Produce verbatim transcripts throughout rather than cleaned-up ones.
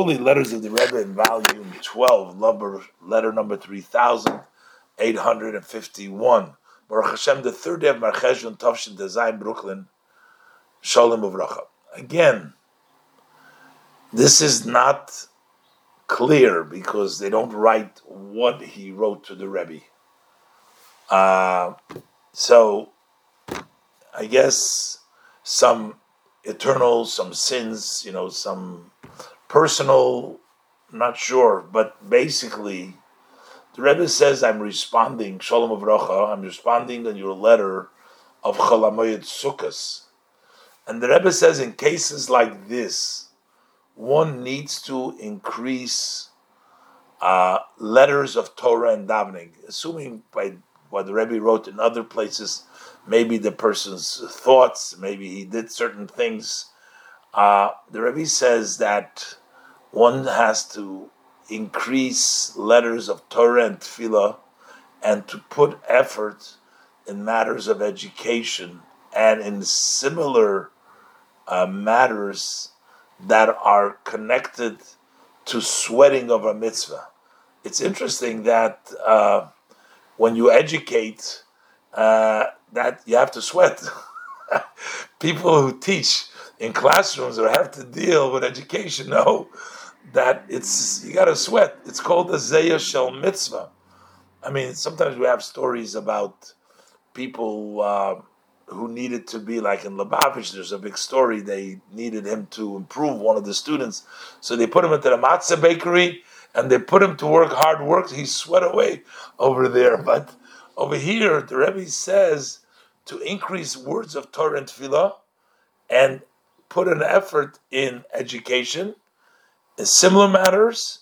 Holy Letters of the Rebbe in Volume twelve, letter, letter number three thousand eight hundred fifty-one. Baruch Hashem, the third day of Marcheshvan, Tovshin Design, Brooklyn, Sholom Uvrocho. Again, this is not clear because they don't write what he wrote to the Rebbe. Uh, so, I guess some eternal, some sins, you know, some personal, not sure, but basically, the Rebbe says, I'm responding, Sholom Uvrocho, I'm responding on your letter of Cholamoyed Sukkos. And the Rebbe says, in cases like this, one needs to increase uh, letters of Torah and Davening, assuming by what the Rebbe wrote in other places, maybe the person's thoughts, maybe he did certain things. Uh, the Rebbe says that one has to increase letters of Torah and Tefillah and to put effort in matters of education and in similar uh, matters that are connected to sweating of a mitzvah. It's interesting that uh, when you educate, uh, that you have to sweat. People who teach in classrooms or have to deal with education know that it's you got to sweat. It's called the Zeya Shal Mitzvah. I mean, sometimes we have stories about people uh, who needed to be, like in Lubavitch, there's a big story, they needed him to improve one of the students. So they put him into the matzah bakery, and they put him to work, hard work, he sweat away over there. But over here, the Rebbe says to increase words of Torah and Tefillah, and put an effort in education, in similar matters.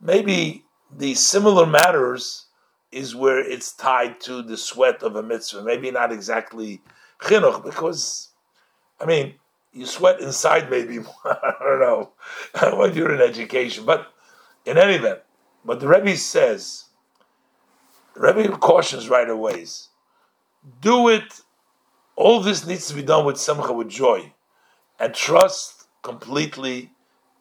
Maybe the similar matters is where it's tied to the sweat of a mitzvah. Maybe not exactly chinuch, because, I mean, you sweat inside maybe more. I don't know, when you're in education. But in any event, but the Rebbe says, the Rebbe cautions right away, do it, all this needs to be done with semcha, with joy, and trust completely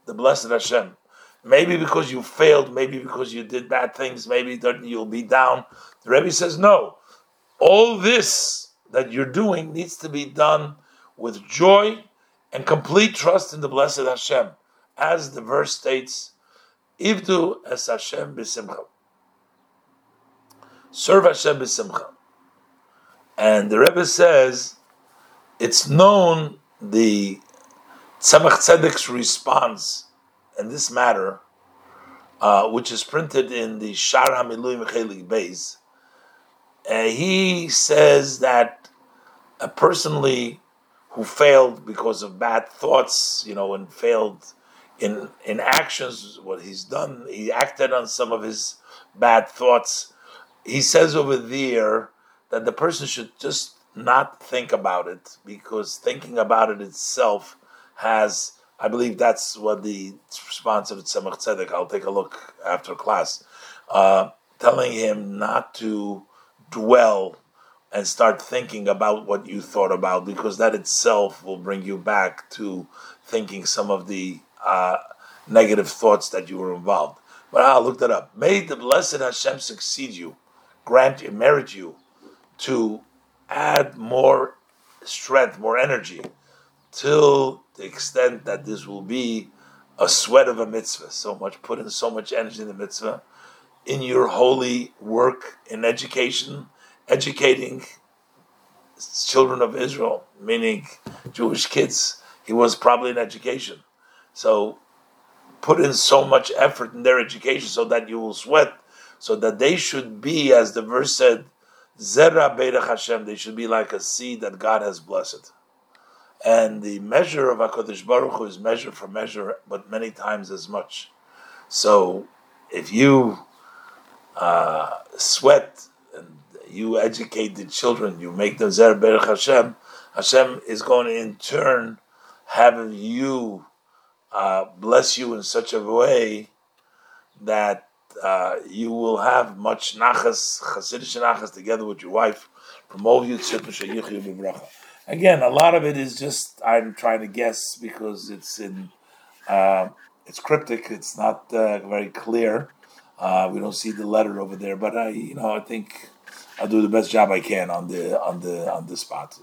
the blessed Hashem. Maybe because you failed, maybe because you did bad things, maybe you'll be down. The Rebbe says, no, all this that you're doing needs to be done with joy and complete trust in the blessed Hashem. As the verse states, Ivdu es Hashem b'simcha. Serve Hashem b'simcha. And the Rebbe says, it's known the Tzemach Tzedek's response in this matter, uh, which is printed in the Shar HaMilu'i Mechelik Beis. Uh, he says that a personally who failed because of bad thoughts, you know, and failed in in actions, what he's done, he acted on some of his bad thoughts. He says over there that the person should just not think about it, because thinking about it itself has, I believe that's what the response of Tzemach Tzedek, I'll take a look after class, uh, telling him not to dwell and start thinking about what you thought about, because that itself will bring you back to thinking some of the uh, negative thoughts that you were involved. But I'll look that up. May the blessed Hashem succeed you, grant you, merit you to add more strength, more energy, till the extent that this will be a sweat of a mitzvah. So much, put in so much energy in the mitzvah, in your holy work, in education, educating children of Israel, meaning Jewish kids. He was probably in education. So put in so much effort in their education so that you will sweat, so that they should be, as the verse said, Zera Beirach Hashem, they should be like a seed that God has blessed. And the measure of HaKadosh Baruch Hu is measure for measure, but many times as much. So if you Uh, sweat, and you educate the children, you make them Zera Beirach Hashem, Hashem is going to in turn have you uh, bless you in such a way that uh, you will have much Nachas, Chasidish Nachas, together with your wife, promote you. Again, a lot of it is just, I'm trying to guess, because it's in uh, it's cryptic. It's not uh, very clear. Uh, we don't see the letter over there, but I, you know, I think I'll do the best job I can on the on the on the spot.